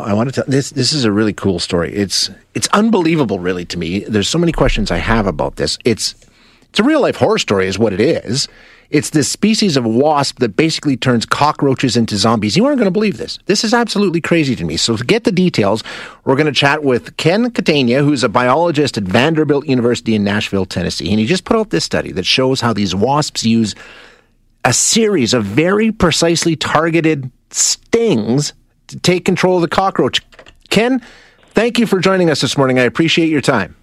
I want to tell this. This is a really cool story. It's unbelievable, really, to me. There's so many questions I have about this. It's a real life horror story, is what it is. It's this species of wasp that basically turns cockroaches into zombies. You aren't going to believe this. This is absolutely crazy to me. So to get the details, we're going to chat with Ken Catania, who's a biologist at Vanderbilt University in Nashville, Tennessee. And he just put out this study that shows how these wasps use a series of very precisely targeted stings to take control of the cockroach. Ken, thank you for joining us this morning. I appreciate your time.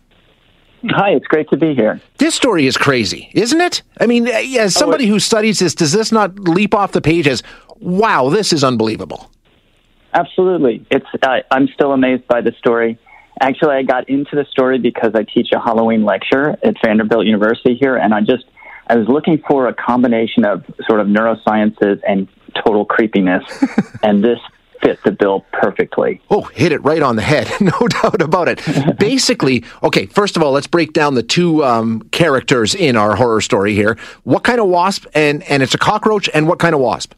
Hi, it's great to be here. This story is crazy, isn't it? I mean, as somebody who studies this, does this not leap off the page as, wow, this is unbelievable? Absolutely. I'm still amazed by the story. Actually, I got into the story because I teach a Halloween lecture at Vanderbilt University here, and I was looking for a combination of sort of neurosciences and total creepiness, and this fit the bill perfectly. Oh, hit it right on the head. No doubt about it. Basically, okay, first of all, let's break down the two characters in our horror story here. What kind of wasp, and it's a cockroach, and what kind of wasp?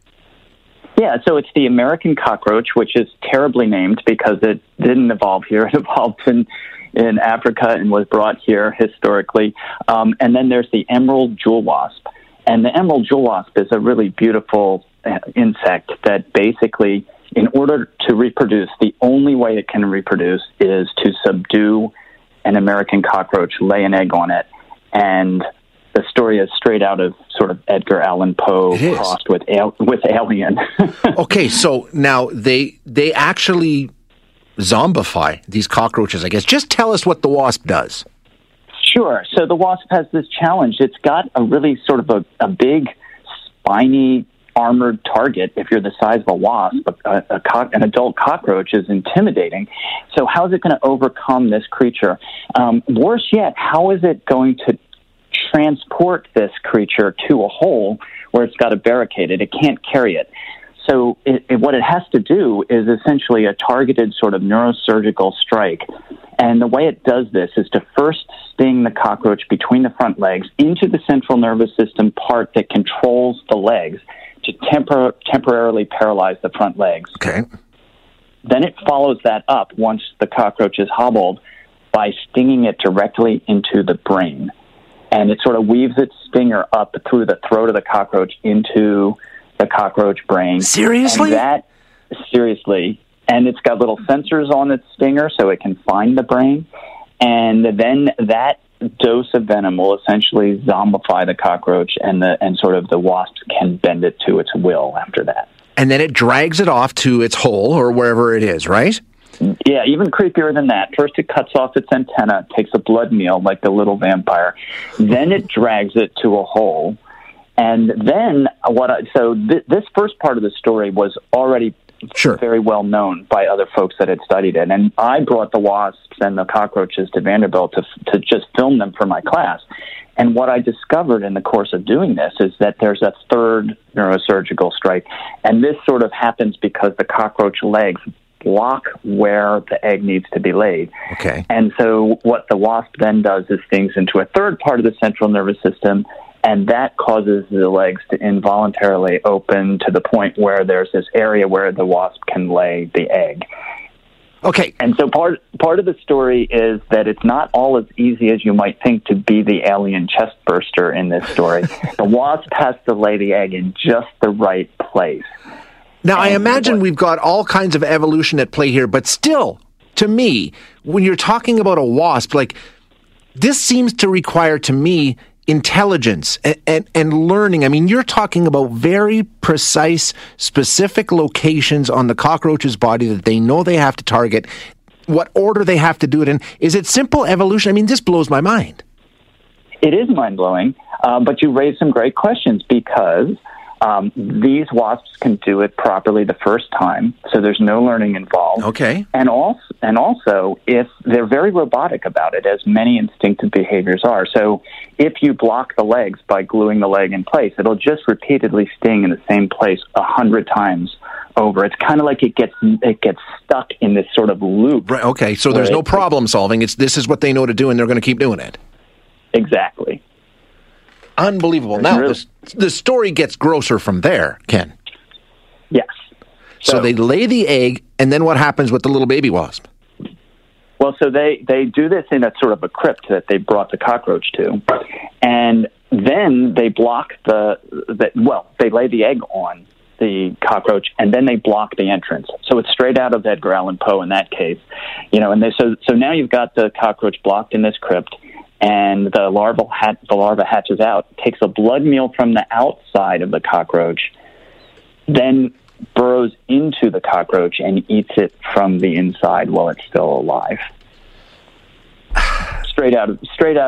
Yeah, so it's the American cockroach, which is terribly named because it didn't evolve here. It evolved in Africa and was brought here historically. And then there's the emerald jewel wasp. And the emerald jewel wasp is a really beautiful insect that basically, in order to reproduce, the only way it can reproduce is to subdue an American cockroach, lay an egg on it, and the story is straight out of sort of Edgar Allan Poe crossed with Alien. Okay, so now they actually zombify these cockroaches, I guess. Just tell us what the wasp does. Sure. So the wasp has this challenge. It's got a really sort of a big, spiny, armored target. If you're the size of a wasp, an adult cockroach is intimidating. So how is it going to overcome this creature? Worse yet, how is it going to transport this creature to a hole where it's got it barricaded? It can't carry it. So what it has to do is essentially a targeted sort of neurosurgical strike. And the way it does this is to first sting the cockroach between the front legs into the central nervous system part that controls the legs, to temporarily paralyze the front legs. Okay. Then it follows that up, once the cockroach is hobbled, by stinging it directly into the brain. And it sort of weaves its stinger up through the throat of the cockroach into the cockroach brain. Seriously? Seriously. And it's got little sensors on its stinger so it can find the brain. And then that dose of venom will essentially zombify the cockroach, and sort of the wasp can bend it to its will after that. And then it drags it off to its hole or wherever it is, right? Yeah, even creepier than that. First it cuts off its antenna, takes a blood meal like the little vampire. Then it drags it to a hole. And then this first part of the story was already very well known by other folks that had studied it. And I brought the wasps and the cockroaches to Vanderbilt to just film them for my class. And what I discovered in the course of doing this is that there's a third neurosurgical strike. And this sort of happens because the cockroach legs block where the egg needs to be laid. Okay. And so what the wasp then does is stings into a third part of the central nervous system, and that causes the legs to involuntarily open to the point where there's this area where the wasp can lay the egg. Okay. And so part of the story is that it's not all as easy as you might think to be the alien chest burster in this story. The wasp has to lay the egg in just the right place. Now, I imagine we've got all kinds of evolution at play here, but still, to me, when you're talking about a wasp, like, this seems to require, to me, intelligence and learning. I mean, you're talking about very precise, specific locations on the cockroach's body that they know they have to target, what order they have to do it in. Is it simple evolution? I mean, this blows my mind. It is mind-blowing, but you raise some great questions because these wasps can do it properly the first time, so there's no learning involved. Okay. And also, if they're very robotic about it, as many instinctive behaviors are. So if you block the legs by gluing the leg in place, it'll just repeatedly sting in the same place 100 times over. It's kind of like it gets stuck in this sort of loop. Right. Okay. So there's no problem solving. This is what they know to do, and they're going to keep doing it. Exactly. Unbelievable. Now, the story gets grosser from there, Ken. Yes. So they lay the egg, and then what happens with the little baby wasp? Well, so they do this in a sort of a crypt that they brought the cockroach to, and then they block they lay the egg on the cockroach, and then they block the entrance. So it's straight out of Edgar Allan Poe in that case, you know. And so now you've got the cockroach blocked in this crypt, and the larva hatches out, takes a blood meal from the outside of the cockroach, then burrows into the cockroach and eats it from the inside while it's still alive. Straight out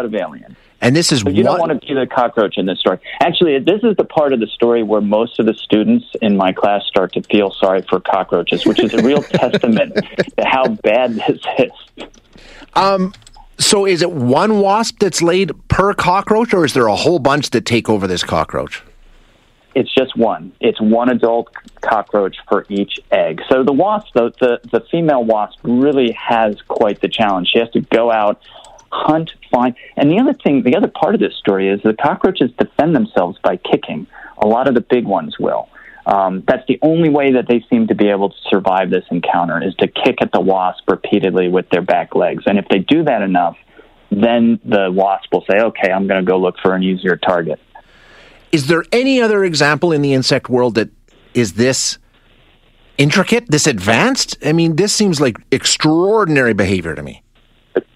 of Alien. And this is don't want to be the cockroach in this story. Actually, this is the part of the story where most of the students in my class start to feel sorry for cockroaches, which is a real testament to how bad this is. So is it one wasp that's laid per cockroach, or is there a whole bunch that take over this cockroach? It's just one. It's one adult cockroach for each egg. So the wasp, the female wasp, really has quite the challenge. She has to go out, hunt, find. And the other part of this story is the cockroaches defend themselves by kicking. A lot of the big ones will. That's the only way that they seem to be able to survive this encounter, is to kick at the wasp repeatedly with their back legs. And if they do that enough, then the wasp will say, okay, I'm going to go look for an easier target. Is there any other example in the insect world that is this intricate, this advanced? I mean, this seems like extraordinary behavior to me.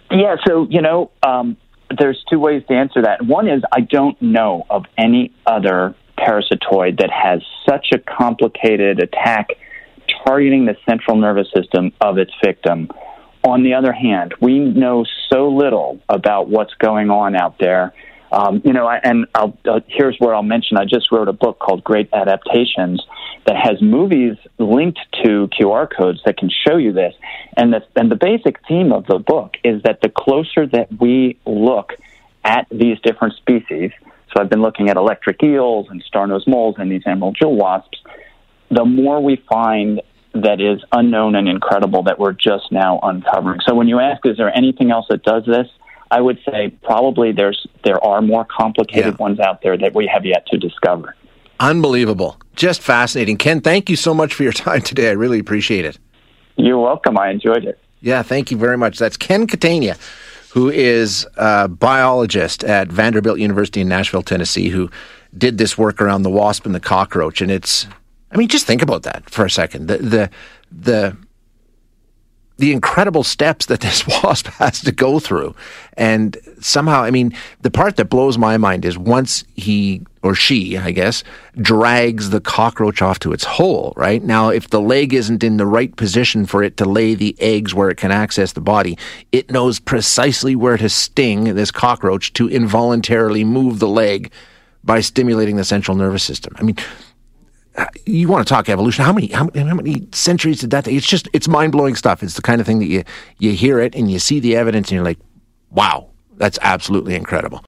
Yeah, so, there's two ways to answer that. One is I don't know of any other parasitoid that has such a complicated attack targeting the central nervous system of its victim. On the other hand, we know so little about what's going on out there. Here's where I'll mention, I just wrote a book called Great Adaptations that has movies linked to QR codes that can show you this. And the basic theme of the book is that the closer that we look at these different species, so I've been looking at electric eels and star-nosed moles and these emerald jewel wasps, the more we find that is unknown and incredible that we're just now uncovering. So when you ask, is there anything else that does this? I would say probably there are more complicated ones out there that we have yet to discover. Unbelievable. Just fascinating. Ken, thank you so much for your time today. I really appreciate it. You're welcome. I enjoyed it. Yeah, thank you very much. That's Ken Catania, who is a biologist at Vanderbilt University in Nashville, Tennessee, who did this work around the wasp and the cockroach. And just think about that for a second. The incredible steps that this wasp has to go through. And somehow, the part that blows my mind is once he or she, I guess, drags the cockroach off to its hole, right? Now, if the leg isn't in the right position for it to lay the eggs where it can access the body, it knows precisely where to sting this cockroach to involuntarily move the leg by stimulating the central nervous system. You want to talk evolution? How many centuries did that take? It's mind-blowing stuff. It's the kind of thing that you hear it and you see the evidence and you're like, wow, that's absolutely incredible.